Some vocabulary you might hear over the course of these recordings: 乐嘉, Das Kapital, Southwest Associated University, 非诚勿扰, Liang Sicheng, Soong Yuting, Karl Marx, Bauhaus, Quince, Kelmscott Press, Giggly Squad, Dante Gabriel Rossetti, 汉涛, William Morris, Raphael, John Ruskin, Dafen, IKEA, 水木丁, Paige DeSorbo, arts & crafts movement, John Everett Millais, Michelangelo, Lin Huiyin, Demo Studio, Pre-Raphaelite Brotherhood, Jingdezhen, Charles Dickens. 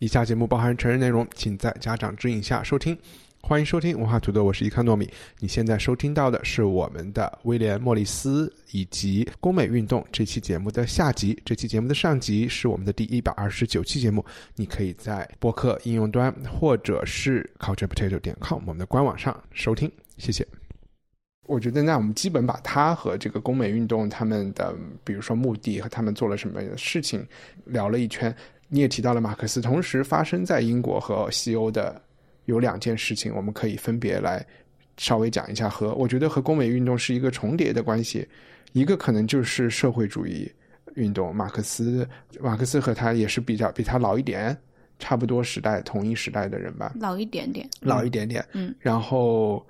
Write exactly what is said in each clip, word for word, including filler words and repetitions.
以下节目包含成人内容，请在家长指引下收听。欢迎收听文化土豆，我是一康糯米。你现在收听到的是我们的威廉·莫里斯以及工美运动这期节目的下集。这期节目的上集是我们的第一百二十九期节目，你可以在播客应用端或者是 culture potato dot com 我们的官网上收听。谢谢。我觉得那我们基本把它和这个工美运动他们的比如说目的和他们做了什么事情聊了一圈。你也提到了马克思同时发生在英国和西欧的有两件事情，我们可以分别来稍微讲一下，和我觉得和工美运动是一个重叠的关系。一个可能就是社会主义运动，马克思马克思和他也是比较比他老一点，差不多时代同一时代的人吧，老一点点老一点点嗯，然后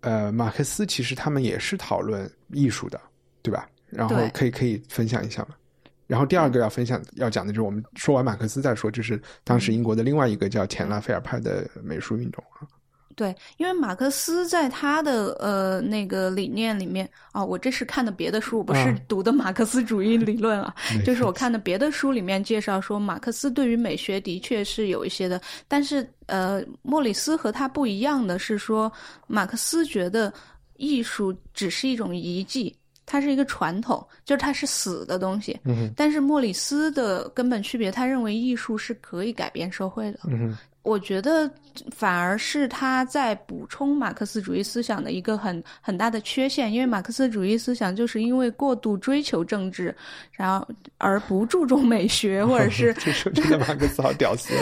呃，马克思其实他们也是讨论艺术的，对吧？然后可以可以分享一下嘛。然后第二个要分享要讲的就是我们说完马克思再说，就是当时英国的另外一个叫前拉斐尔派的美术运动啊。对，因为马克思在他的呃那个理念里面啊、哦，我这是看的别的书，我不是读的马克思主义理论啊，就是我看的别的书里面介绍说，马克思对于美学的确是有一些的，但是呃，莫里斯和他不一样的是说，马克思觉得艺术只是一种遗迹。它是一个传统，就是它是死的东西、嗯、但是莫里斯的根本区别，他认为艺术是可以改变社会的、嗯、我觉得反而是他在补充马克思主义思想的一个很很大的缺陷，因为马克思主义思想就是因为过度追求政治，然后而不注重美学，或者是真的马克思好屌丝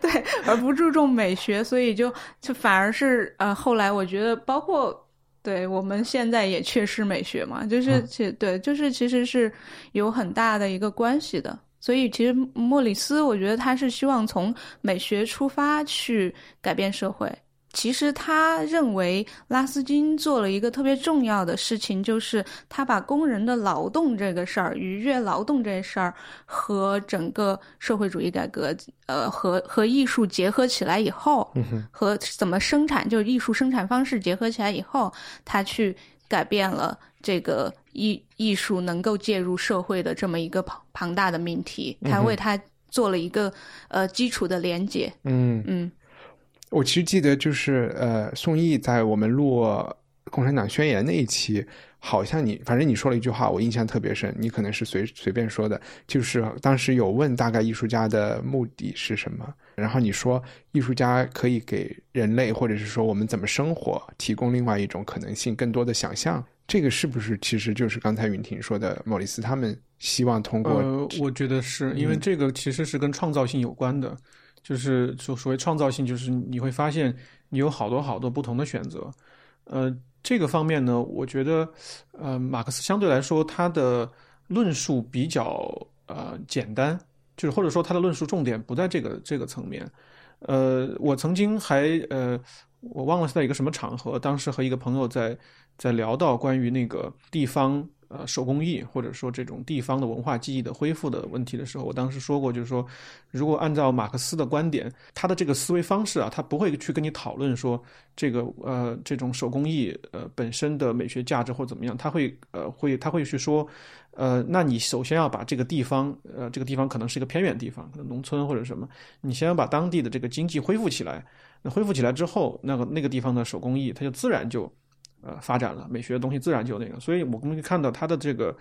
对，而不注重美学，所以就就反而是呃，后来我觉得包括对我们现在也缺失美学嘛，就是其、嗯、对，就是其实是有很大的一个关系的。所以其实莫里斯我觉得他是希望从美学出发去改变社会。其实他认为拉斯金做了一个特别重要的事情，就是他把工人的劳动这个事儿、逾越劳动这事儿和整个社会主义改革呃和和艺术结合起来以后，和怎么生产就是艺术生产方式结合起来以后，他去改变了这个艺艺术能够介入社会的这么一个庞庞大的命题，他为他做了一个呃基础的连结。嗯嗯。我其实记得就是呃，宋轶在我们录共产党宣言那一期，好像你反正你说了一句话我印象特别深，你可能是随随便说的，就是当时有问大概艺术家的目的是什么，然后你说艺术家可以给人类或者是说我们怎么生活提供另外一种可能性，更多的想象。这个是不是其实就是刚才云婷说的莫里斯他们希望通过、呃、我觉得是，因为这个其实是跟创造性有关的、嗯，就是所所谓创造性，就是你会发现你有好多好多不同的选择。呃，这个方面呢，我觉得，呃，马克思相对来说他的论述比较呃简单，就是或者说他的论述重点不在这个这个层面。呃，我曾经还呃，我忘了是在一个什么场合，当时和一个朋友在在聊到关于那个地方。呃，手工艺或者说这种地方的文化记忆的恢复的问题的时候，我当时说过，就是说，如果按照马克思的观点，他的这个思维方式啊，他不会去跟你讨论说这个呃这种手工艺呃本身的美学价值或怎么样，他会呃会他会去说，呃，那你首先要把这个地方呃这个地方可能是一个偏远地方，可能农村或者什么，你先要把当地的这个经济恢复起来，那恢复起来之后，那个那个地方的手工艺它就自然就。呃，发展了美学的东西自然就那个，所以我们可以看到他的这个，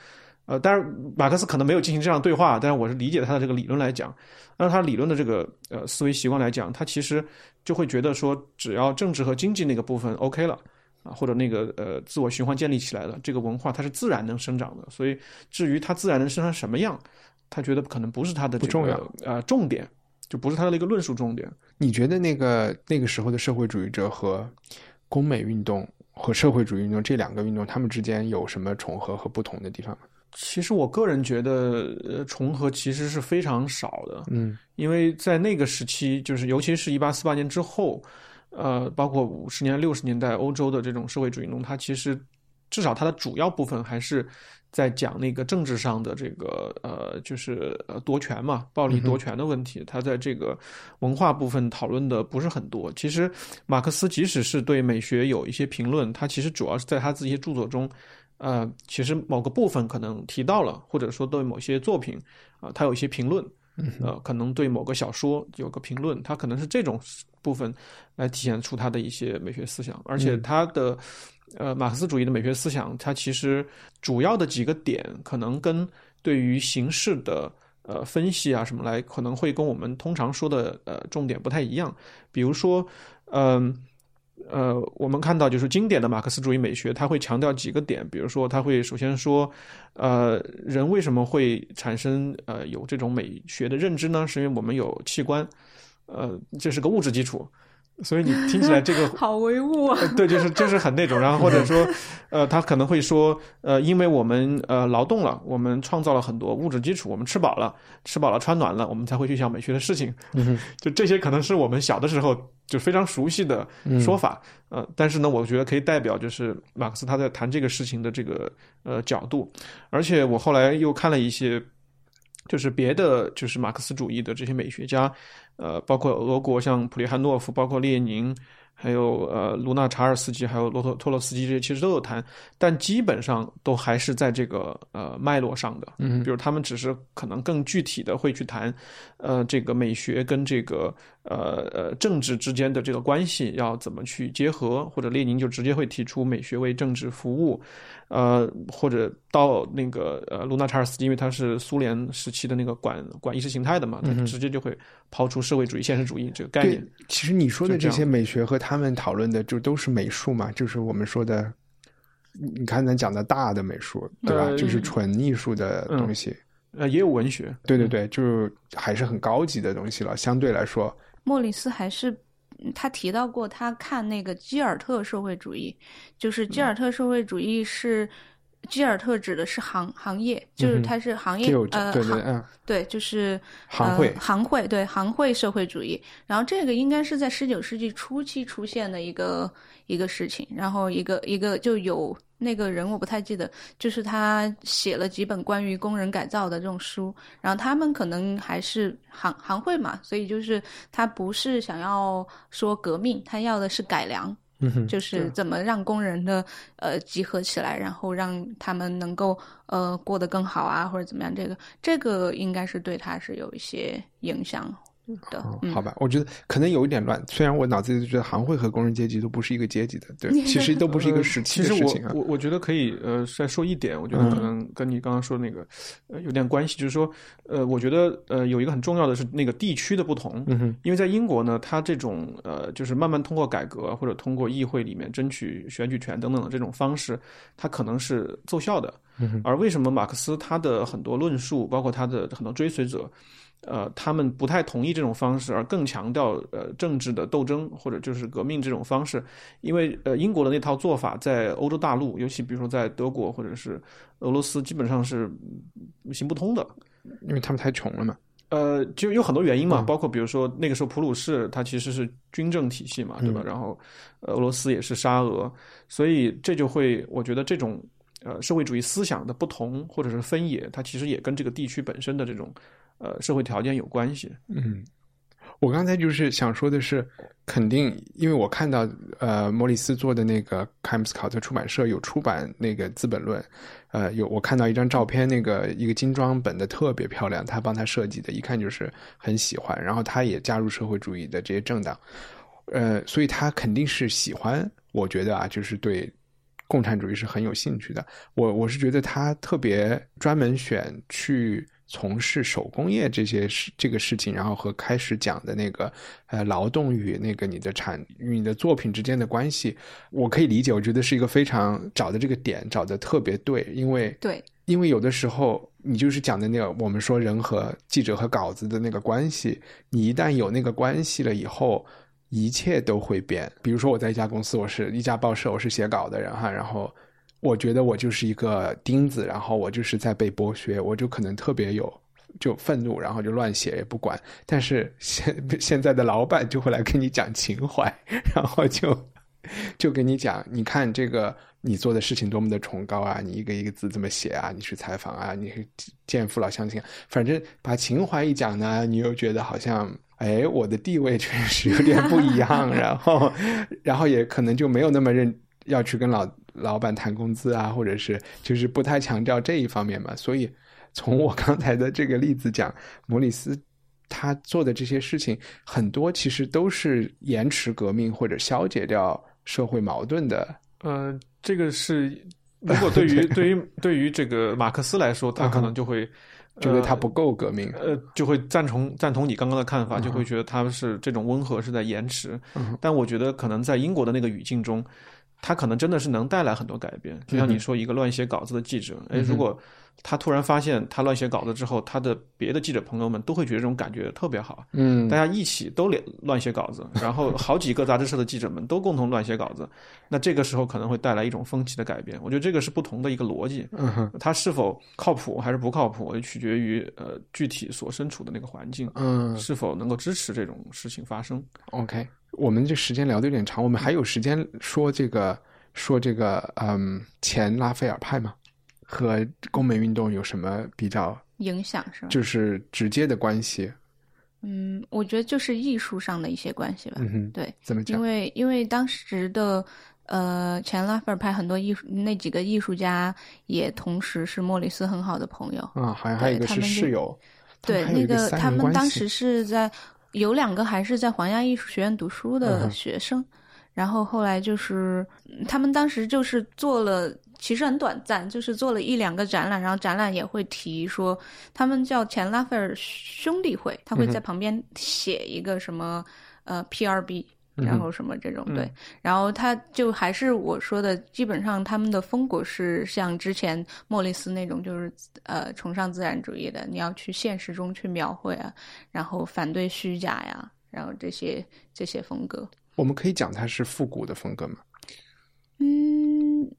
呃，当然马克思可能没有进行这样的对话，但是我是理解他的这个理论来讲，按照他理论的这个呃思维习惯来讲，他其实就会觉得说，只要政治和经济那个部分 OK 了啊，或者那个呃自我循环建立起来了，这个文化它是自然能生长的，所以至于它自然能生长什么样，他觉得可能不是他的这个呃重点，就不是他的一个论述重点。你觉得那个那个时候的社会主义者和工美运动？和社会主义运动这两个运动，他们之间有什么重合和不同的地方吗？其实我个人觉得、呃、重合其实是非常少的，嗯，因为在那个时期，就是尤其是一八四八年之后，呃，包括五十年代六十年代欧洲的这种社会主义运动，它其实至少它的主要部分还是在讲那个政治上的这个呃，就是夺权嘛，暴力夺权的问题，它在这个文化部分讨论的不是很多。其实马克思即使是对美学有一些评论，他其实主要是在他自己著作中呃，其实某个部分可能提到了，或者说对某些作品啊、呃，他有一些评论，呃，可能对某个小说有个评论，他可能是这种部分来体现出他的一些美学思想。而且他的呃马克思主义的美学思想，它其实主要的几个点可能跟对于形式的呃分析啊什么来，可能会跟我们通常说的呃重点不太一样。比如说嗯、呃呃，我们看到就是经典的马克思主义美学，它会强调几个点，比如说，它会首先说，呃，人为什么会产生呃有这种美学的认知呢？是因为我们有器官，呃，这是个物质基础，所以你听起来这个好唯物啊、呃，对，就是就是很那种。然后或者说，呃，他可能会说，呃，因为我们呃劳动了，我们创造了很多物质基础，我们吃饱了，吃饱了穿暖了，我们才会去想美学的事情。就这些可能是我们小的时候就非常熟悉的说法，嗯、呃，但是呢，我觉得可以代表就是马克思他在谈这个事情的这个呃角度，而且我后来又看了一些，就是别的就是马克思主义的这些美学家，呃，包括俄国像普列汉诺夫，包括列宁，还有呃卢纳查尔斯基，还有罗托托洛斯基，这些其实都有谈，但基本上都还是在这个呃脉络上的，嗯，比如他们只是可能更具体的会去谈，呃，这个美学跟这个。呃呃，政治之间的这个关系要怎么去结合？或者列宁就直接会提出美学为政治服务，呃，或者到那个呃卢纳查尔斯基，因为他是苏联时期的那个管管意识形态的嘛，他直接就会抛出社会主义现实主义这个概念。对，其实你说的这些美学和他们讨论的就都是美术嘛，就是我们说的，你看咱讲的大的美术，对吧？呃、就是纯艺术的东西。嗯、呃，也有文学。对对对，就是还是很高级的东西了，相对来说。莫里斯还是他提到过，他看那个基尔特社会主义，就是基尔特社会主义是、嗯、基尔特指的是行行业，就是它是行业、嗯、呃对对嗯对，就是行会、呃、行会对行会社会主义。然后这个应该是在十九世纪初期出现的一个一个事情，然后一个一个就有那个人我不太记得，就是他写了几本关于工人改造的这种书，然后他们可能还是行行会嘛，所以就是他不是想要说革命，他要的是改良。就是怎么让工人的呃集合起来，然后让他们能够呃过得更好啊，或者怎么样，这个这个应该是对他是有一些影响的、哦、好吧、嗯、我觉得可能有一点乱，虽然我脑子里就觉得行会和工人阶级都不是一个阶级的，对，其实都不是一个时期的事情、啊呃、其实我我我觉得可以呃再说一点，我觉得可能跟你刚刚说的那个、呃、有点关系，就是说呃我觉得呃有一个很重要的是那个地区的不同，嗯，因为在英国呢，它这种呃就是慢慢通过改革或者通过议会里面争取选举权等等的这种方式，它可能是奏效的，嗯，而为什么马克思他的很多论述，包括他的很多追随者呃，他们不太同意这种方式，而更强调呃政治的斗争或者就是革命这种方式，因为呃英国的那套做法在欧洲大陆，尤其比如说在德国或者是俄罗斯，基本上是行不通的，因为他们太穷了嘛。呃，就有很多原因嘛，嗯、包括比如说那个时候普鲁士它其实是军政体系嘛，对吧？嗯、然后俄罗斯也是沙俄，所以这就会我觉得这种呃社会主义思想的不同或者是分野，它其实也跟这个地区本身的这种。呃，社会条件有关系。嗯，我刚才就是想说的是，肯定，因为我看到呃，莫里斯做的那个凯姆斯考特出版社有出版那个《资本论》，呃，有我看到一张照片，那个一个精装本的特别漂亮，他帮他设计的，一看就是很喜欢。然后他也加入社会主义的这些政党，呃，所以他肯定是喜欢。我觉得啊，就是对。共产主义是很有兴趣的，我我是觉得他特别专门选去从事手工业这些事这个事情，然后和开始讲的那个呃劳动与那个你的产与你的作品之间的关系，我可以理解，我觉得是一个非常找的这个点找的特别对，因为对，因为有的时候你就是讲的那个我们说人和记者和稿子的那个关系，你一旦有那个关系了以后。一切都会变，比如说我在一家公司，我是一家报社，我是写稿的人哈，然后我觉得我就是一个钉子，然后我就是在被剥削，我就可能特别有就愤怒，然后就乱写也不管。但是现现在的老板就会来跟你讲情怀，然后就就跟你讲，你看这个你做的事情多么的崇高啊，你一个一个字这么写啊，你去采访啊，你见父老乡亲，反正把情怀一讲呢，你又觉得好像哎，我的地位确实有点不一样，然后然后也可能就没有那么认要去跟老老板谈工资啊，或者是就是不太强调这一方面嘛。所以从我刚才的这个例子讲，摩里斯他做的这些事情很多其实都是延迟革命或者消解掉社会矛盾的。呃，这个是如果对于对于对于这个马克思来说，他可能就会、嗯、觉得他不够革命，呃，就会赞同赞同你刚刚的看法，就会觉得他是这种温和是在延迟、嗯、但我觉得可能在英国的那个语境中，他可能真的是能带来很多改变。就像你说一个乱写稿子的记者、嗯、诶，如果他突然发现他乱写稿子之后，他的别的记者朋友们都会觉得这种感觉特别好，嗯，大家一起都乱写稿子，然后好几个杂志社的记者们都共同乱写稿子，那这个时候可能会带来一种风气的改变。我觉得这个是不同的一个逻辑，它是否靠谱还是不靠谱取决于呃具体所身处的那个环境，嗯，是否能够支持这种事情发生。 OK，我们这时间聊得有点长，我们还有时间说这个说这个嗯，前拉斐尔派吗？和工美运动有什么比较影响是吧？就是直接的关系。嗯，我觉得就是艺术上的一些关系吧。嗯，对，怎么讲？因为因为当时的呃前拉斐尔派很多艺术那几个艺术家也同时是莫里斯很好的朋友啊，好像还有一个是室友。对，那个他们当时是在。有两个还是在皇家艺术学院读书的学生、嗯、然后后来就是他们当时就是做了，其实很短暂，就是做了一两个展览，然后展览也会提说他们叫前拉斐尔兄弟会，他会在旁边写一个什么、嗯、呃 P R B 然后什么这种、嗯、对，然后他就还是我说的，基本上他们的风格是像之前莫里斯那种，就是呃崇尚自然主义的，你要去现实中去描绘啊，然后反对虚假呀，然后这些这些风格。我们可以讲它是复古的风格吗？嗯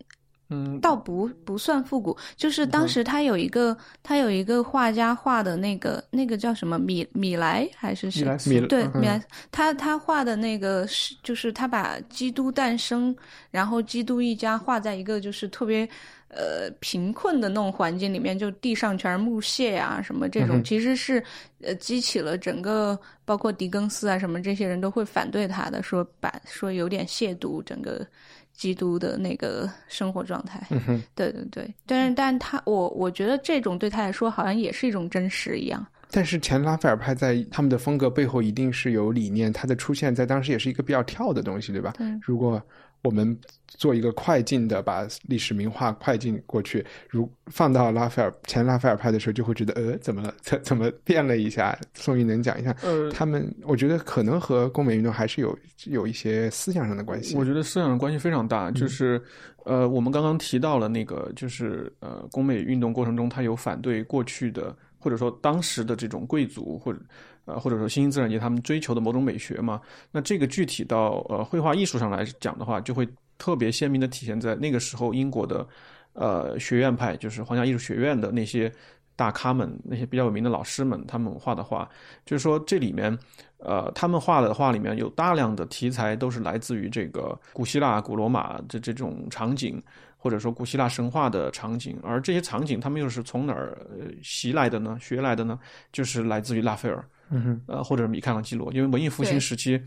嗯，倒不不算复古，就是当时他有一个、嗯、他有一个画家画的那个那个叫什么米米莱还是谁？米莱对、嗯、米莱，他他画的那个是就是他把基督诞生，然后基督一家画在一个就是特别呃贫困的那种环境里面，就地上全是木屑啊什么这种，嗯、其实是呃激起了整个包括狄更斯啊什么这些人都会反对他的，说把说有点亵渎整个。基督的那个生活状态、嗯、对对对，但是但他我我觉得这种对他来说好像也是一种真实一样。但是前拉斐尔派在他们的风格背后一定是有理念，他的出现在当时也是一个比较跳的东西，对吧？对，如果我们做一个快进的把历史名画快进过去，如放到拉斐尔前拉斐尔派的时候就会觉得呃怎么了，怎么变了一下。宋玉能讲一下、呃、他们我觉得可能和工美运动还是有有一些思想上的关系。我觉得思想上的关系非常大，就是、嗯、呃我们刚刚提到了那个就是呃工美运动过程中他有反对过去的或者说当时的这种贵族或者呃，或者说新兴自然界他们追求的某种美学嘛，那这个具体到呃绘画艺术上来讲的话，就会特别鲜明的体现在那个时候英国的呃学院派，就是皇家艺术学院的那些大咖们，那些比较有名的老师们，他们画的画，就是说这里面呃他们画的画里面有大量的题材都是来自于这个古希腊、古罗马这这种场景。或者说古希腊神话的场景，而这些场景他们又是从哪儿习来的呢？学来的呢？就是来自于拉斐尔，嗯、呃，或者米开朗基罗。因为文艺复兴时期，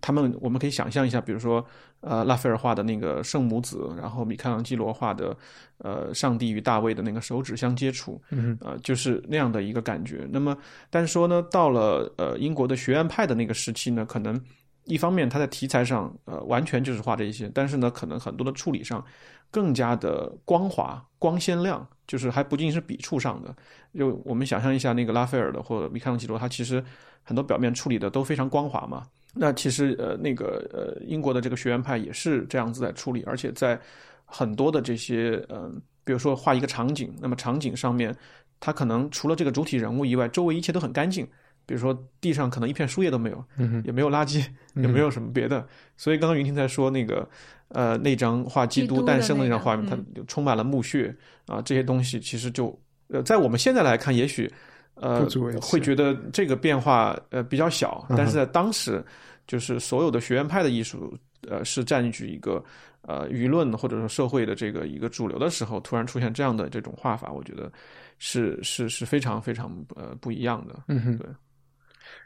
他们我们可以想象一下，比如说，呃，拉斐尔画的那个圣母子，然后米开朗基罗画的，呃，上帝与大卫的那个手指相接触，嗯，呃，就是那样的一个感觉。那么，但是说呢，到了呃英国的学院派的那个时期呢，可能。一方面，它在题材上，呃，完全就是画这一些，但是呢，可能很多的处理上，更加的光滑、光鲜亮，就是还不仅是笔触上的。就我们想象一下，那个拉斐尔的或者米开朗基罗，它其实很多表面处理的都非常光滑嘛。那其实呃，那个呃，英国的这个学院派也是这样子在处理，而且在很多的这些，嗯、呃，比如说画一个场景，那么场景上面，它可能除了这个主体人物以外，周围一切都很干净。比如说地上可能一片树叶都没有，嗯、也没有垃圾、嗯，也没有什么别的。所以刚刚云婷在说那个，呃，那张画《基督诞生》的那张画面，它就充满了墓穴啊、呃，这些东西其实就，呃，在我们现在来看，也许呃会觉得这个变化呃比较小，但是在当时，就是所有的学院派的艺术，呃，是占据一个呃舆论或者说社会的这个一个主流的时候，突然出现这样的这种画法，我觉得是是是非常非常呃不一样的。嗯哼，对。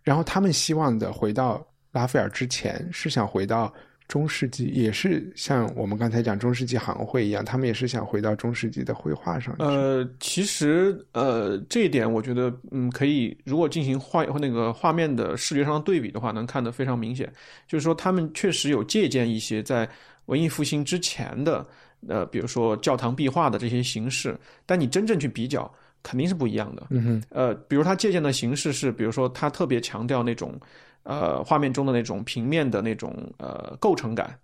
然后他们希望的回到拉斐尔之前，是想回到中世纪，也是像我们刚才讲中世纪行会一样，他们也是想回到中世纪的绘画上。呃，其实呃这一点我觉得嗯可以，如果进行画那个画面的视觉上的对比的话，能看得非常明显。就是说他们确实有借鉴一些在文艺复兴之前的呃比如说教堂壁画的这些形式，但你真正去比较，肯定是不一样的。嗯哼，呃，比如他借鉴的形式是，比如说他特别强调那种，呃，画面中的那种平面的那种呃构成感，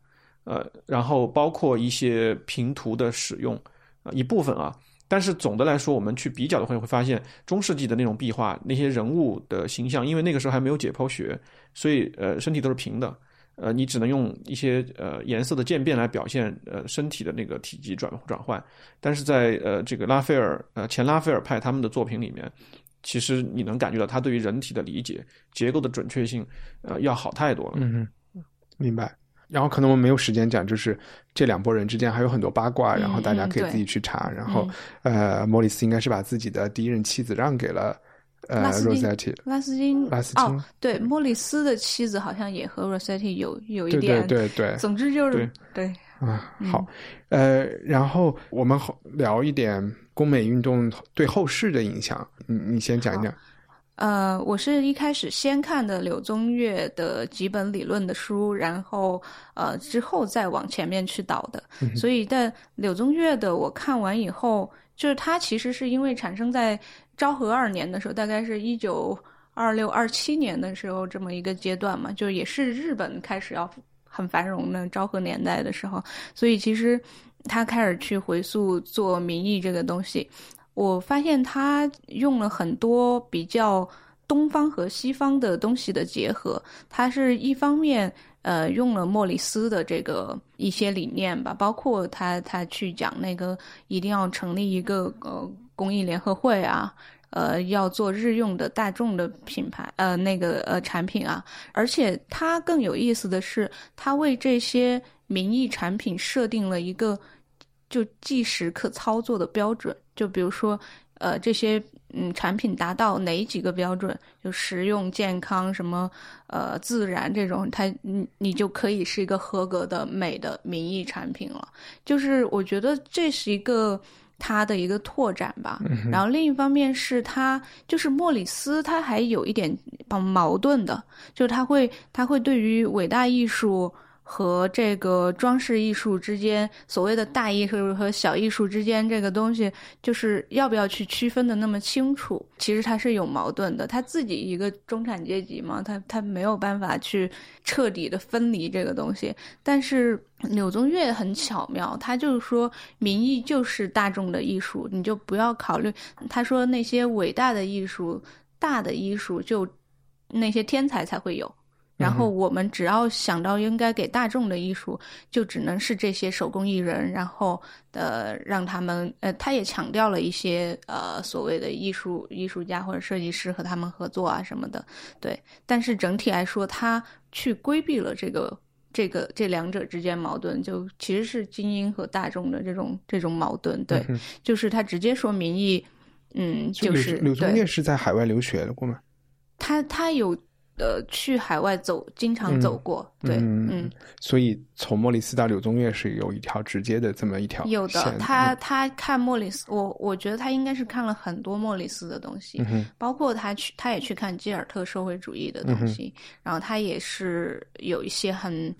呃，然后包括一些平图的使用，呃，一部分啊。但是总的来说，我们去比较的话，会发现中世纪的那种壁画，那些人物的形象，因为那个时候还没有解剖学，所以呃，身体都是平的。呃，你只能用一些呃颜色的渐变来表现呃身体的那个体积转转换，但是在呃这个拉斐尔呃前拉斐尔派他们的作品里面，其实你能感觉到他对于人体的理解、结构的准确性，呃要好太多了。嗯，明白。然后可能我们没有时间讲，就是这两拨人之间还有很多八卦，然后大家可以自己去查。嗯、然后、嗯、呃，莫里斯应该是把自己的第一任妻子让给了。呃，罗塞蒂，拉斯金，拉斯金，哦，对，莫里斯的妻子好像也和罗塞蒂有有一点，对对对对，总之就是对啊、嗯，好，呃，然后我们聊一点工美运动对后世的影响，你你先讲一讲。呃，我是一开始先看的柳宗悦的几本理论的书，然后呃之后再往前面去倒的，嗯、所以但柳宗悦的我看完以后，就是他其实是因为产生在昭和二年的时候，大概是一九二六二七年的时候这么一个阶段嘛，就也是日本开始要很繁荣的昭和年代的时候，所以其实他开始去回溯做民艺这个东西。我发现他用了很多比较东方和西方的东西的结合，他是一方面呃用了莫里斯的这个一些理念吧，包括他他去讲那个一定要成立一个呃公益联合会啊，呃，要做日用的大众的品牌，呃，那个呃产品啊，而且它更有意思的是，它为这些民艺产品设定了一个就即时可操作的标准，就比如说，呃，这些嗯产品达到哪几个标准，就实用、健康、什么呃自然这种，它你你就可以是一个合格的美的民艺产品了。就是我觉得这是一个。他的一个拓展吧，然后另一方面是他就是莫里斯，他还有一点矛盾的，就是他会他会对于伟大艺术和这个装饰艺术之间，所谓的大艺术和小艺术之间这个东西，就是要不要去区分的那么清楚，其实他是有矛盾的。他自己一个中产阶级嘛，他他没有办法去彻底的分离这个东西，但是柳宗悦很巧妙，他就是说民艺就是大众的艺术，你就不要考虑，他说那些伟大的艺术、大的艺术，就那些天才才会有，然后我们只要想到应该给大众的艺术，就只能是这些手工艺人，然后呃让他们呃他也强调了一些呃所谓的艺术艺术家或者设计师和他们合作啊什么的，对，但是整体来说他去规避了这个这个这两者之间矛盾，就其实是精英和大众的这种这种矛盾，对、嗯、就是他直接说民艺，嗯，就是柳宗悦是在海外留学的过吗？他他有呃去海外走，经常走过，嗯、对，嗯，所以从莫里斯到柳宗悦是有一条直接的这么一条线，有的，他他看莫里斯，我我觉得他应该是看了很多莫里斯的东西，嗯、包括他去他也去看基尔特社会主义的东西、嗯，然后他也是有一些很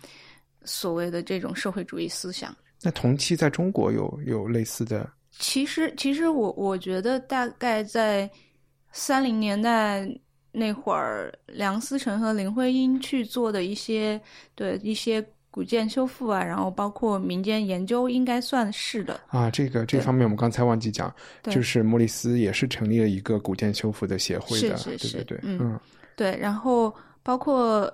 所谓的这种社会主义思想。那同期在中国有有类似的？其实其实我我觉得大概在三零年代。那会儿梁思成和林徽因去做的一些对一些古建修复啊，然后包括民间研究应该算是的啊。这个这方面我们刚才忘记讲，就是莫里斯也是成立了一个古建修复的协会的，是是是，对对对，嗯，对，然后包括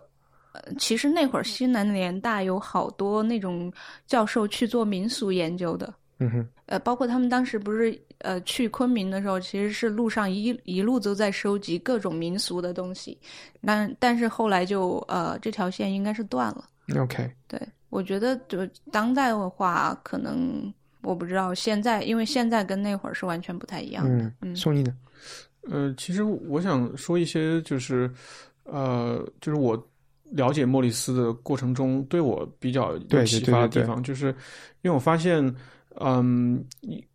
其实那会儿西南联大有好多那种教授去做民俗研究的，嗯哼，呃，包括他们当时不是呃去昆明的时候，其实是路上一一路都在收集各种民俗的东西，但但是后来就呃这条线应该是断了。OK， 对，我觉得就当代的话，可能我不知道现在，因为现在跟那会儿是完全不太一样的。嗯，嗯，宋毅呢？呃，其实我想说一些，就是呃，就是我。了解莫里斯的过程中，对我比较有启发的地方，对对对对对，就是因为我发现，嗯，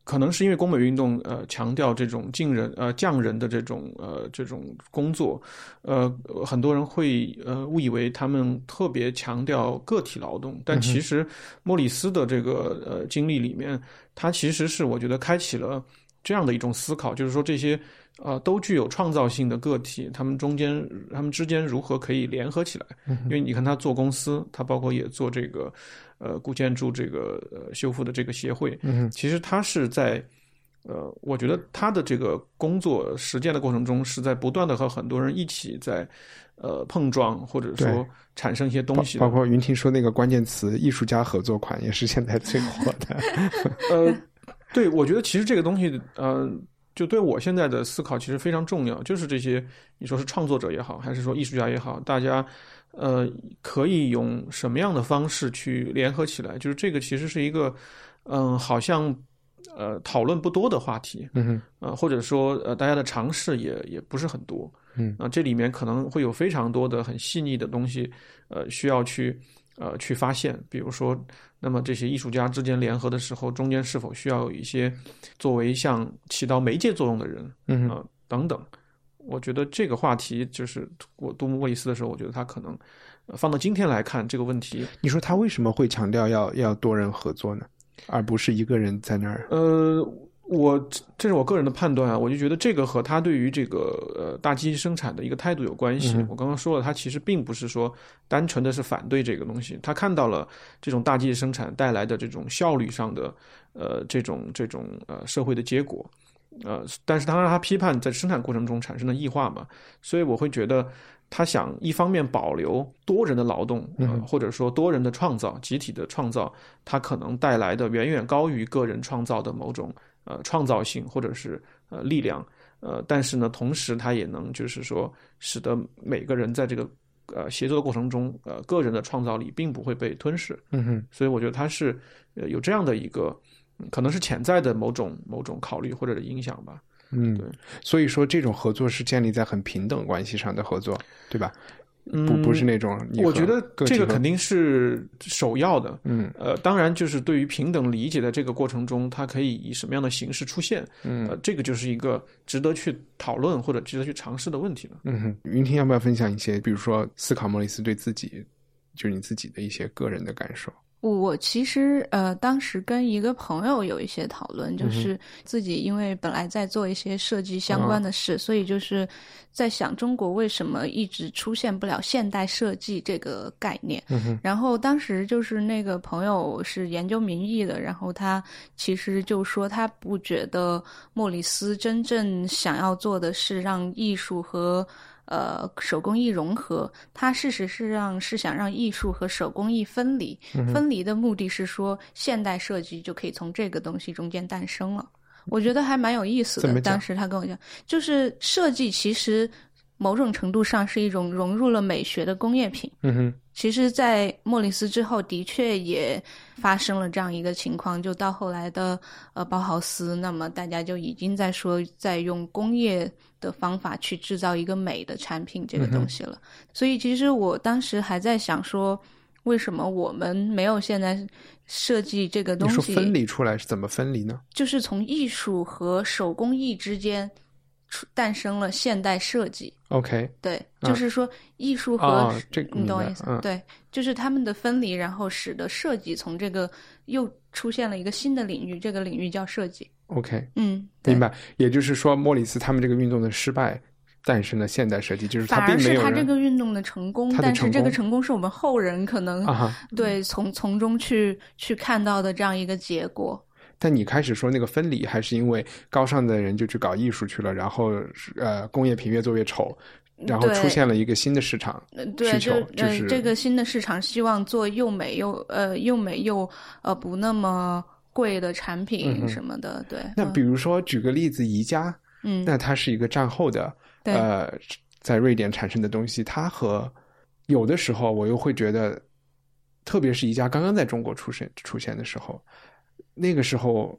可能是因为工美运动呃强调这种匠人呃匠人的这种呃这种工作，呃很多人会呃误以为他们特别强调个体劳动，但其实莫里斯的这个呃经历里面，他其实是我觉得开启了这样的一种思考，就是说这些。呃，都具有创造性的个体，他们中间，他们之间如何可以联合起来？因为你看，他做公司，他包括也做这个，呃，古建筑这个呃修复的这个协会。嗯，其实他是在，呃，我觉得他的这个工作实践的过程中，是在不断的和很多人一起在，呃，碰撞或者说产生一些东西。包括云婷说那个关键词“艺术家合作款”也是现在最火的。呃，对，我觉得其实这个东西，呃。就对我现在的思考其实非常重要，就是这些你说是创作者也好，还是说艺术家也好，大家呃可以用什么样的方式去联合起来，就是这个其实是一个嗯、呃、好像呃讨论不多的话题，嗯呃或者说呃大家的尝试也也不是很多，嗯啊、呃、这里面可能会有非常多的很细腻的东西呃需要去呃去发现，比如说那么这些艺术家之间联合的时候，中间是否需要有一些作为像起到媒介作用的人，嗯、呃、等等，我觉得这个话题就是我读莫里斯的时候，我觉得他可能放到今天来看这个问题。你说他为什么会强调要要多人合作呢，而不是一个人在那儿？呃，我这是我个人的判断啊，我就觉得这个和他对于这个呃大机器生产的一个态度有关系。我刚刚说了，他其实并不是说单纯的是反对这个东西，他看到了这种大机器生产带来的这种效率上的呃这种这种呃社会的结果，呃，但是当然他批判在生产过程中产生的异化嘛，所以我会觉得他想一方面保留多人的劳动、呃、或者说多人的创造、集体的创造，他可能带来的远远高于个人创造的某种。呃，创造性或者是呃力量，呃，但是呢，同时它也能就是说，使得每个人在这个呃协作的过程中，呃，个人的创造力并不会被吞噬。嗯哼，所以我觉得它是呃有这样的一个，可能是潜在的某种某种考虑或者的影响吧。嗯，对，所以说这种合作是建立在很平等关系上的合作，对吧？不不是那种、嗯，我觉得这个肯定是首要的。嗯，呃，当然就是对于平等理解的这个过程中，它可以以什么样的形式出现？嗯，呃，这个就是一个值得去讨论或者值得去尝试的问题了。嗯哼，云婷要不要分享一些，比如说思考莫里斯对自己，就是你自己的一些个人的感受？我其实呃，当时跟一个朋友有一些讨论，就是自己因为本来在做一些设计相关的事，嗯、所以就是在想中国为什么一直出现不了现代设计这个概念。嗯、然后当时就是那个朋友是研究民意的，然后他其实就说他不觉得莫里斯真正想要做的是让艺术和呃，手工艺融合，它事实是让是想让艺术和手工艺分离、嗯，分离的目的是说现代设计就可以从这个东西中间诞生了。我觉得还蛮有意思的。当时他跟我讲，就是设计其实某种程度上是一种融入了美学的工业品。嗯哼，其实，在莫里斯之后，的确也发生了这样一个情况，就到后来的呃包豪斯，那么大家就已经在说在用工业。的方法去制造一个美的产品这个东西了、嗯、所以其实我当时还在想说为什么我们没有现在设计这个东西。你说分离出来是怎么分离呢？就是从艺术和手工艺之间诞生了现代设计。 OK， 对、嗯、就是说艺术和、哦、这个、你懂我意思、嗯、对，就是他们的分离，然后使得设计从这个又出现了一个新的领域，这个领域叫设计。OK， 嗯，明白。也就是说，莫里斯他们这个运动的失败，诞生了现代设计，就是他并没有人。反而是他这个运动的成功，但是这个成功是我们后人可能、啊、对从从中去去看到的这样一个结果。但你开始说那个分离还是因为高尚的人就去搞艺术去了，然后呃工业品越做越丑，然后出现了一个新的市场需求，对，就是呃、这个新的市场希望做又美又呃又美又呃不那么贵的产品什么的，嗯嗯，对。那比如说举个例子，宜家，嗯，那它是一个战后的呃在瑞典产生的东西，它和有的时候我又会觉得，特别是宜家刚刚在中国出现出现的时候，那个时候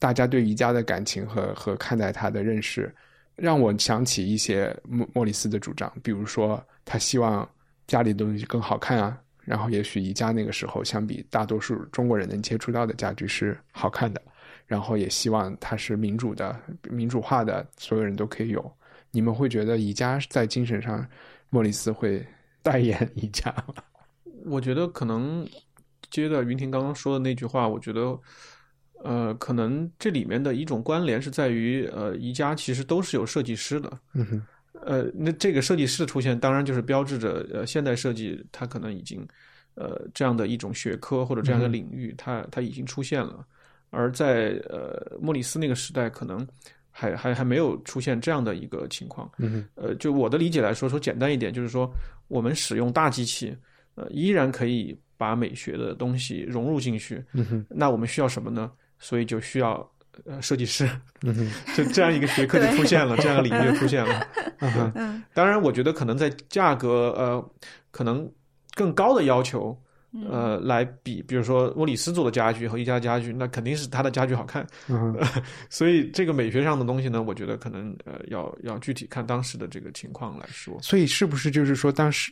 大家对宜家的感情和和看待它的认识，让我想起一些莫莫里斯的主张，比如说他希望家里的东西更好看啊，然后也许宜家那个时候相比大多数中国人能接触到的家具是好看的，然后也希望它是民主的、民主化的，所有人都可以有。你们会觉得宜家在精神上，莫里斯会代言宜家吗？我觉得可能接着云婷刚刚说的那句话，我觉得呃，可能这里面的一种关联是在于，呃，宜家其实都是有设计师的，嗯哼，呃，那这个设计师的出现，当然就是标志着呃现代设计它可能已经呃这样的一种学科或者这样的领域，嗯，它它已经出现了，而在呃莫里斯那个时代，可能还还还没有出现这样的一个情况，嗯哼，呃，就我的理解来说，说简单一点，就是说我们使用大机器，呃，依然可以把美学的东西融入进去，嗯哼，那我们需要什么呢？所以就需要呃设计师，嗯，就这样一个学科就出现了，这样的领域就出现了。嗯，当然，我觉得可能在价格呃可能更高的要求呃来比，比如说莫里斯做的家具和宜家家具，那肯定是他的家具好看。嗯，所以这个美学上的东西呢，我觉得可能呃要要具体看当时的这个情况来说。所以是不是就是说，当时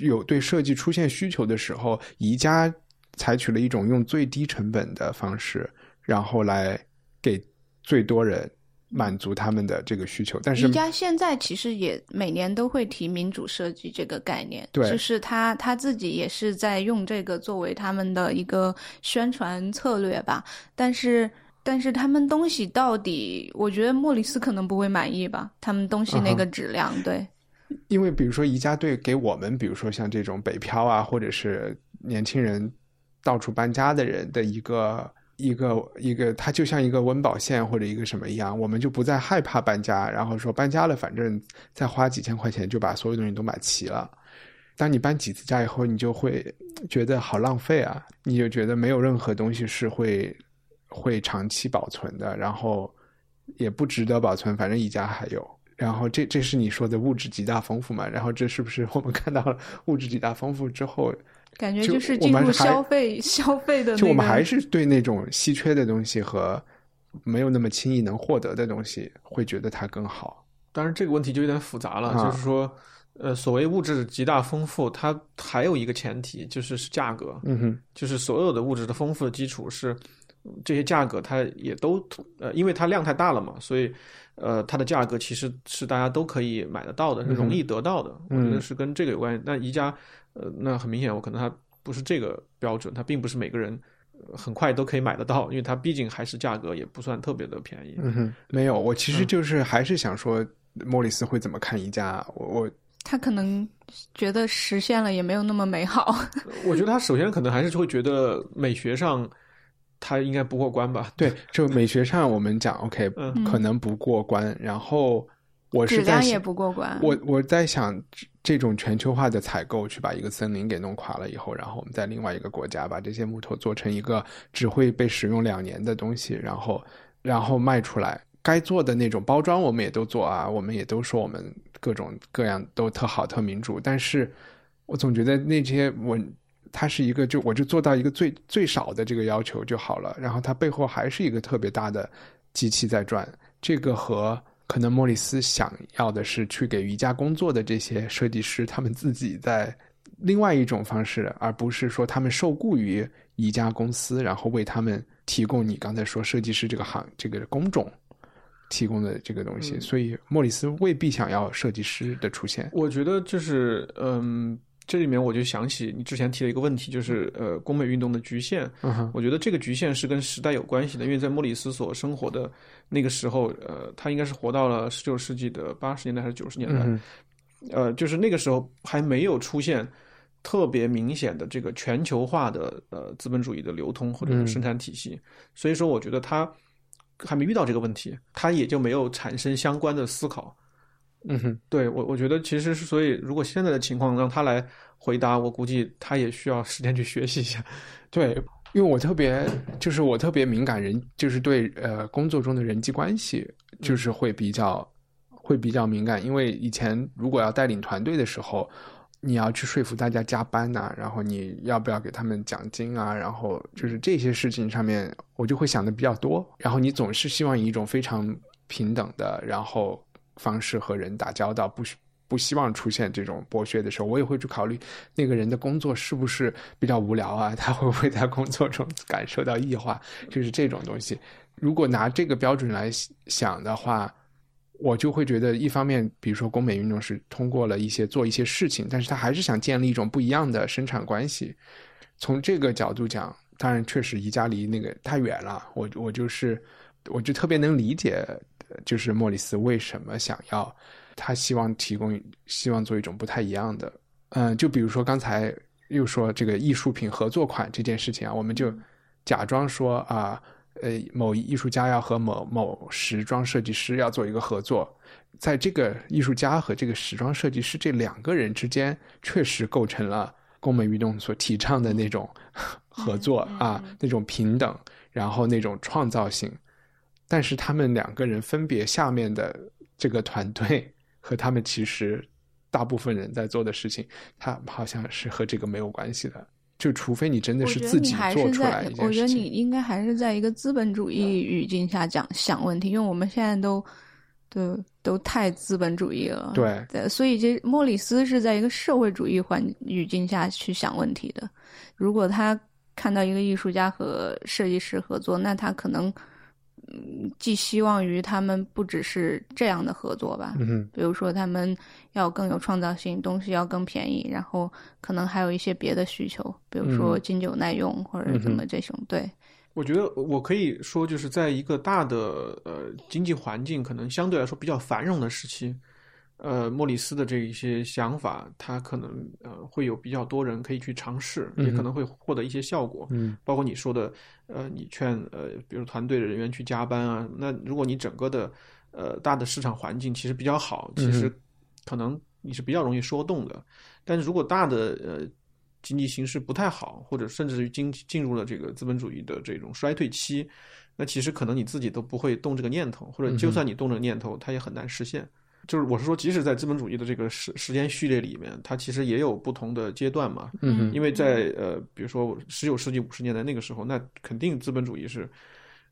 有对设计出现需求的时候，宜家采取了一种用最低成本的方式，然后来给最多人满足他们的这个需求。但是宜家现在其实也每年都会提民主设计这个概念，对，就是他他自己也是在用这个作为他们的一个宣传策略吧。但是但是他们东西到底，我觉得莫里斯可能不会满意吧，他们东西那个质量，嗯，对。因为比如说宜家对给我们，比如说像这种北漂啊，或者是年轻人到处搬家的人的一个。一个一个它就像一个温饱线或者一个什么一样，我们就不再害怕搬家，然后说搬家了反正再花几千块钱就把所有东西都买齐了。当你搬几次家以后，你就会觉得好浪费啊，你就觉得没有任何东西是会会长期保存的，然后也不值得保存，反正宜家还有。然后这这是你说的物质极大丰富嘛，然后这是不是我们看到了物质极大丰富之后，感觉就是进入消费消费的那个，就我们还是对那种稀缺的东西和没有那么轻易能获得的东西会觉得它更好。当然这个问题就有点复杂了，嗯，就是说呃，所谓物质极大丰富，它还有一个前提就是是价格，嗯哼，就是所有的物质的丰富的基础是这些价格，它也都呃，因为它量太大了嘛，所以呃，它的价格其实是大家都可以买得到的，是容易得到的，嗯，我觉得是跟这个有关系。那宜家呃，那很明显，我可能它不是这个标准，它并不是每个人很快都可以买得到，因为它毕竟还是价格也不算特别的便宜。嗯哼，没有，我其实就是还是想说，莫里斯会怎么看宜家？我我他可能觉得实现了也没有那么美好。我觉得他首先可能还是会觉得美学上他应该不过关吧？对，就美学上我们讲 OK，嗯，可能不过关，然后。我是在质量也不过关。我我在想，这种全球化的采购去把一个森林给弄垮了以后，然后我们在另外一个国家把这些木头做成一个只会被使用两年的东西，然后然后卖出来。该做的那种包装我们也都做啊，我们也都说我们各种各样都特好特民主，但是我总觉得那些我它是一个就我就做到一个最最少的这个要求就好了，然后它背后还是一个特别大的机器在转。这个和可能莫里斯想要的是去给宜家工作的这些设计师，他们自己在另外一种方式，而不是说他们受雇于宜家公司，然后为他们提供你刚才说设计师这个行这个工种提供的这个东西，嗯，所以莫里斯未必想要设计师的出现。我觉得就是嗯，这里面我就想起你之前提了一个问题，就是呃，工美运动的局限，嗯，我觉得这个局限是跟时代有关系的，因为在莫里斯所生活的那个时候，呃，他应该是活到了十九世纪的八十年代还是九十年代，嗯，呃，就是那个时候还没有出现特别明显的这个全球化的呃资本主义的流通或者是生产体系，所以说我觉得他还没遇到这个问题，他也就没有产生相关的思考。嗯哼，对，我我觉得其实是，所以如果现在的情况让他来回答，我估计他也需要时间去学习一下。对，因为我特别就是我特别敏感人，就是对呃工作中的人际关系就是会比较会比较敏感，因为以前如果要带领团队的时候。你要去说服大家加班啊，然后你要不要给他们奖金啊，然后就是这些事情上面我就会想的比较多，然后你总是希望以一种非常平等的然后方式和人打交道，不不希望出现这种剥削的时候，我也会去考虑那个人的工作是不是比较无聊啊，他会不会在工作中感受到异化，就是这种东西。如果拿这个标准来想的话，我就会觉得一方面比如说工美运动是通过了一些做一些事情，但是他还是想建立一种不一样的生产关系，从这个角度讲当然确实宜家离那个太远了，我我就是我就特别能理解就是莫里斯为什么想要他希望提供希望做一种不太一样的嗯，就比如说刚才又说这个艺术品合作款这件事情啊，我们就假装说啊呃，某艺术家要和某某时装设计师要做一个合作，在这个艺术家和这个时装设计师这两个人之间确实构成了工美运动所提倡的那种合作啊，那种平等然后那种创造性，但是他们两个人分别下面的这个团队和他们其实大部分人在做的事情他好像是和这个没有关系的，就除非你真的是自己做出来一件事情。我觉得你应该还是在一个资本主义语境下讲、嗯、想问题，因为我们现在都都都太资本主义了。对，所以这莫里斯是在一个社会主义环语境下去想问题的。如果他看到一个艺术家和设计师合作，那他可能嗯，寄希望于他们不只是这样的合作吧，嗯，比如说他们要更有创造性，东西要更便宜，然后可能还有一些别的需求，比如说经久耐用或者怎么这种、嗯、对，我觉得我可以说就是在一个大的呃经济环境可能相对来说比较繁荣的时期，呃，莫里斯的这一些想法，他可能呃会有比较多人可以去尝试，也可能会获得一些效果。嗯，包括你说的，呃，你劝呃，比如团队的人员去加班啊，那如果你整个的呃大的市场环境其实比较好，其实可能你是比较容易说动的。嗯、但是如果大的呃经济形势不太好，或者甚至于进进入了这个资本主义的这种衰退期，那其实可能你自己都不会动这个念头，或者就算你动了念头，它也很难实现。就是我是说即使在资本主义的这个时时间序列里面，它其实也有不同的阶段嘛，嗯，因为在呃比如说十九世纪五十年代那个时候，那肯定资本主义是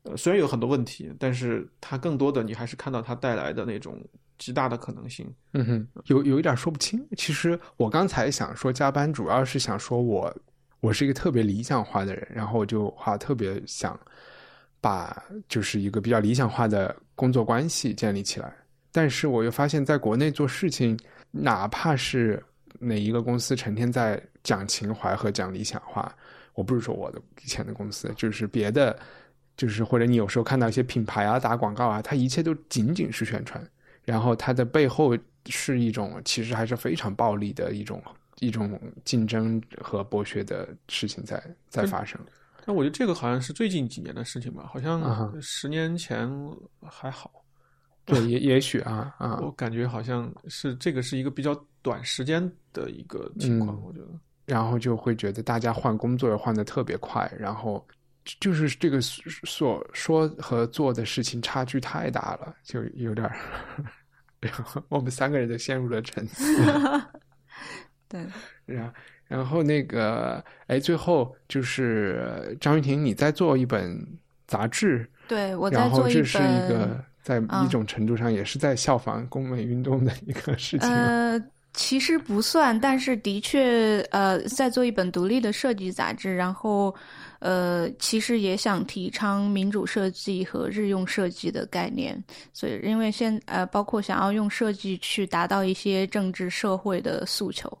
呃虽然有很多问题，但是它更多的你还是看到它带来的那种极大的可能性。嗯哼，有有一点说不清。其实我刚才想说加班主要是想说我我是一个特别理想化的人，然后我就话特别想把就是一个比较理想化的工作关系建立起来。但是我又发现在国内做事情，哪怕是哪一个公司成天在讲情怀和讲理想化，我不是说我的以前的公司，就是别的，就是或者你有时候看到一些品牌啊打广告啊，它一切都仅仅是宣传，然后它的背后是一种其实还是非常暴力的一种一种竞争和剥削的事情在在发生。那我觉得这个好像是最近几年的事情吧，好像十年前还好。嗯，对，也也许啊啊，我感觉好像是这个是一个比较短时间的一个情况，嗯，我觉得。然后就会觉得大家换工作换得特别快，然后就是这个所说和做的事情差距太大了，就有点我们三个人就陷入了沉思。对，然后然后那个哎，最后就是张玉婷，你在做一本杂志，对我在做一本，然后这是一个。在一种程度上也是在效仿工美运动的一个事情，啊。呃，其实不算，但是的确，呃，在做一本独立的设计杂志，然后，呃，其实也想提倡民主设计和日用设计的概念，所以因为现呃，包括想要用设计去达到一些政治社会的诉求。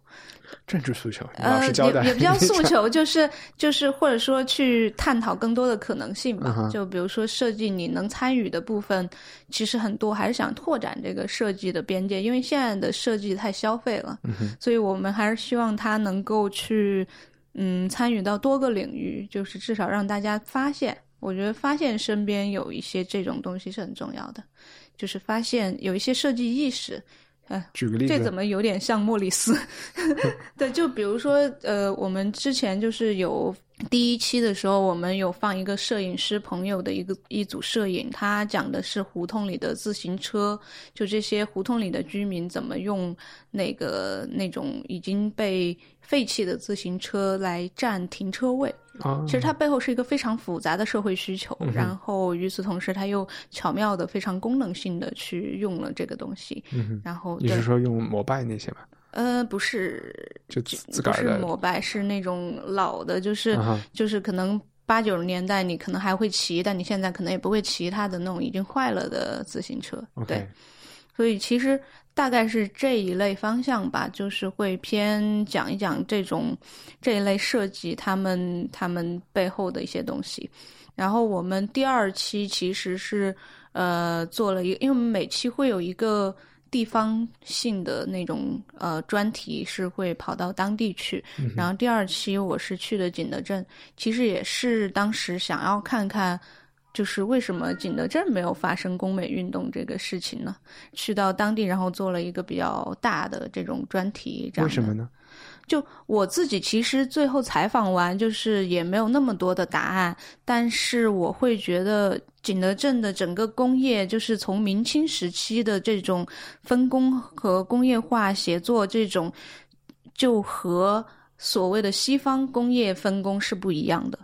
政治诉求，老师交代、呃、也, 也不叫诉求，就是就是或者说去探讨更多的可能性吧。嗯、就比如说设计你能参与的部分，其实很多还是想拓展这个设计的边界，因为现在的设计太消费了，嗯、所以我们还是希望它能够去嗯参与到多个领域，就是至少让大家发现。我觉得发现身边有一些这种东西是很重要的，就是发现有一些设计意识。哎，举个例子，这怎么有点像莫里斯？对，就比如说，呃，我们之前就是有第一期的时候，我们有放一个摄影师朋友的一个一组摄影，他讲的是胡同里的自行车，就这些胡同里的居民怎么用那个那种已经被废弃的自行车来占停车位。其实它背后是一个非常复杂的社会需求，嗯、然后与此同时它又巧妙的非常功能性的去用了这个东西，嗯、然后你是说用膜拜那些吗？呃，不是，就自个儿的，不是膜拜，是那种老的，就是、嗯、就是可能八九十年代你可能还会骑，但你现在可能也不会骑它的那种已经坏了的自行车。okay. 对，所以其实大概是这一类方向吧，就是会偏讲一讲这种这一类设计他们他们背后的一些东西。然后我们第二期其实是呃做了一个，因为我们每期会有一个地方性的那种呃专题，是会跑到当地去，嗯、然后第二期我是去的景德镇，其实也是当时想要看看就是为什么景德镇没有发生工美运动这个事情呢？去到当地，然后做了一个比较大的这种专题，这样。为什么呢？就我自己其实最后采访完，就是也没有那么多的答案，但是我会觉得景德镇的整个工业，就是从明清时期的这种分工和工业化协作这种，就和所谓的西方工业分工是不一样的。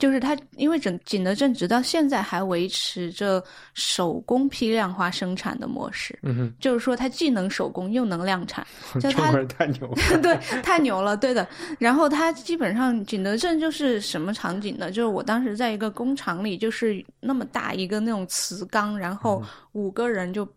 就是它，因为整景德镇直到现在还维持着手工批量化生产的模式，嗯、就是说它既能手工又能量产，就它太牛了，对，太牛了，对的。然后它基本上景德镇就是什么场景呢？就是我当时在一个工厂里，就是那么大一个那种瓷缸，然后五个人就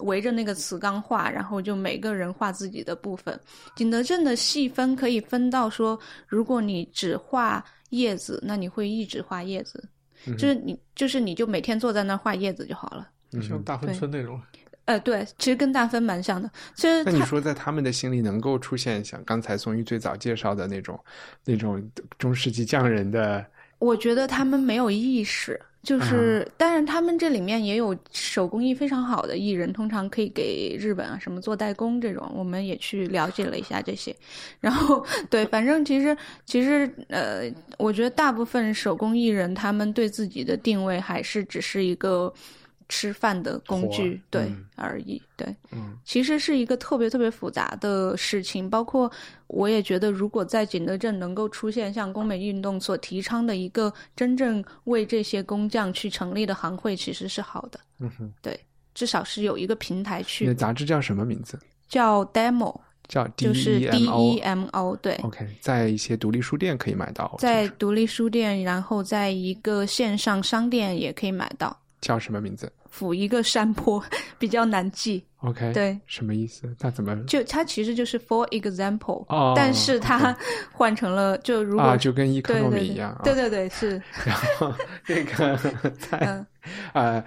围着那个瓷缸画，然后就每个人画自己的部分。景德镇的细分可以分到说，如果你只画叶子，那你会一直画叶子，嗯、就是你就是你就每天坐在那儿画叶子就好了，像大芬村那种。呃，对，其实跟大芬蛮像的。其实那你说在他们的心里能够出现像刚才宋玉最早介绍的那种那种中世纪匠人的，我觉得他们没有意识，就是，嗯、但是他们这里面也有手工艺非常好的艺人，通常可以给日本啊什么做代工这种，我们也去了解了一下这些。然后对，反正其实其实呃，我觉得大部分手工艺人他们对自己的定位还是只是一个吃饭的工具，对，嗯、而已，对，嗯，其实是一个特别特别复杂的事情。包括我也觉得，如果在景德镇能够出现像工美运动所提倡的一个真正为这些工匠去成立的行会，其实是好的。嗯哼，对，至少是有一个平台去。你的杂志叫什么名字？叫 Demo。叫 D E M O， 就是 D E M O， 对。OK， 在一些独立书店可以买到。在独立书店，然后在一个线上商店也可以买到。叫什么名字？俯一个山坡比较难记。OK， 对，什么意思？它怎么？就它其实就是 for example，哦、但是它换成了，就如果啊，就跟 economy 一样，对对 对， 对， 对， 对， 对， 对，是。然后那个在啊、呃，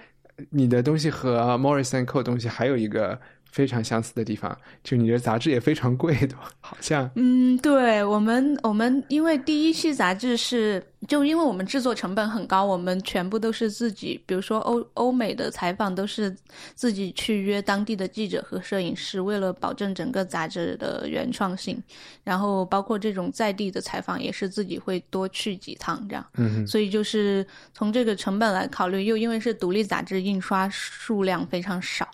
你的东西和 Morris and Co 东西还有一个非常相似的地方，就你的杂志也非常贵的，好像。嗯，对，我们我们因为第一期杂志是，就因为我们制作成本很高，我们全部都是自己，比如说欧欧美的采访都是自己去约当地的记者和摄影师，为了保证整个杂志的原创性。然后包括这种在地的采访也是自己会多去几趟这样。嗯，所以就是从这个成本来考虑，又因为是独立杂志，印刷数量非常少。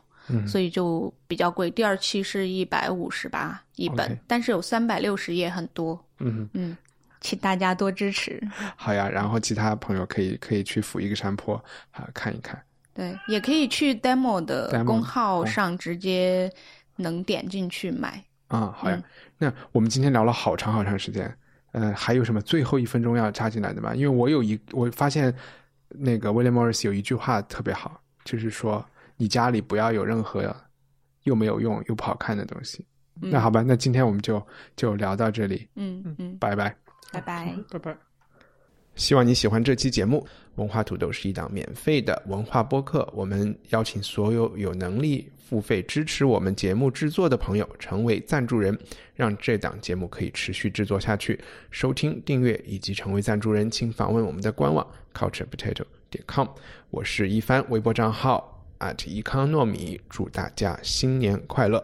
所以就比较贵，第二期是一百五十八一本， okay. 但是有三百六十页，很多。嗯嗯，请大家多支持。好呀，然后其他朋友可以可以去俯一个山坡啊，看一看。对，也可以去 Demo 的公号上直接能点进去买。啊、嗯嗯，好呀。那我们今天聊了好长好长时间。呃，还有什么最后一分钟要插进来的吗？因为我有一，我发现那个 William Morris 有一句话特别好，就是说你家里不要有任何又没有用又不好看的东西。嗯、那好吧，那今天我们就就聊到这里。嗯嗯，拜拜，拜拜，拜拜。希望你喜欢这期节目。文化土豆是一档免费的文化播客，我们邀请所有有能力付费支持我们节目制作的朋友成为赞助人，让这档节目可以持续制作下去。收听、订阅以及成为赞助人，请访问我们的官网 culture potato dot com。 我是一帆，微博账号 at 一康糯米。祝大家新年快乐。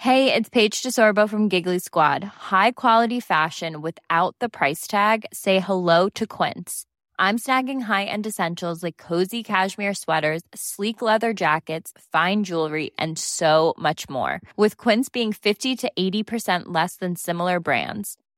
Hey, it's Paige DeSorbo from Giggly Squad. High quality fashion without the price tag. Say hello to Quince. I'm snagging high-end essentials like cozy cashmere sweaters, sleek leather jackets, fine jewelry, and so much more. With Quince being fifty to eighty percent less than similar brands.